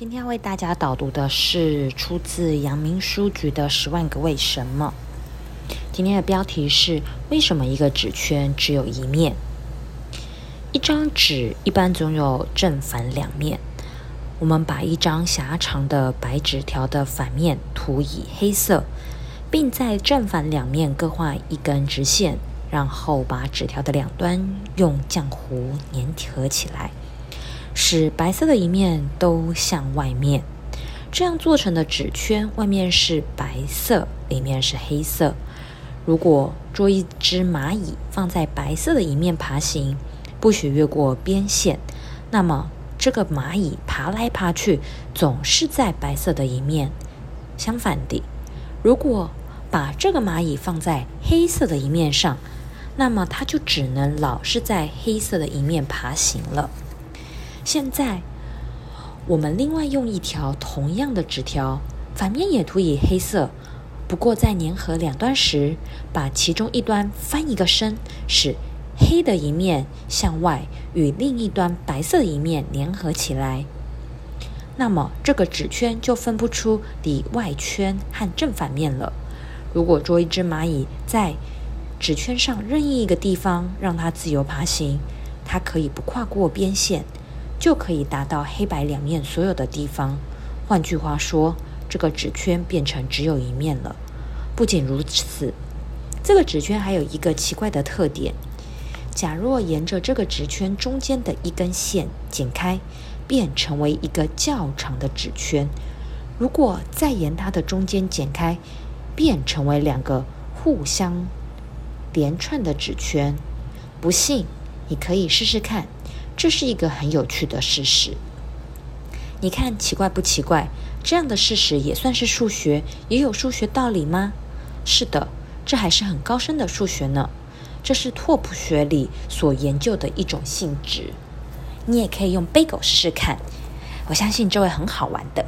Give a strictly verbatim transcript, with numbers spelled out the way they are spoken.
今天为大家导读的是出自阳明书局的《十万个为什么》。今天的标题是：为什么一个纸圈只有一面？一张纸一般总有正反两面。我们把一张狭长的白纸条的反面涂以黑色，并在正反两面各画一根直线，然后把纸条的两端用浆糊粘合起来，使白色的一面都向外面。这样做成的纸圈，外面是白色，里面是黑色。如果捉一只蚂蚁放在白色的一面爬行，不许越过边线，那么这个蚂蚁爬来爬去，总是在白色的一面。相反地，如果把这个蚂蚁放在黑色的一面上，那么它就只能老是在黑色的一面爬行了。现在，我们另外用一条同样的纸条，反面也涂以黑色，不过在粘合两端时，把其中一端翻一个身，使黑的一面向外与另一端白色的一面粘合起来，那么这个纸圈就分不出里外圈和正反面了。如果捉一只蚂蚁在纸圈上任意一个地方让它自由爬行，它可以不跨过边线，就可以达到黑白两面所有的地方。换句话说，这个纸圈变成只有一面了。不仅如此，这个纸圈还有一个奇怪的特点。假若沿着这个纸圈中间的一根线剪开，便成为一个较长的纸圈；如果再沿它的中间剪开，便成为两个互相连串的纸圈。不信，你可以试试看，这是一个很有趣的事实。你看，奇怪不奇怪？这样的事实也算是数学，也有数学道理吗？是的，这还是很高深的数学呢。这是拓扑学里所研究的一种性质，你也可以用 bagel 试试看，我相信这会很好玩的。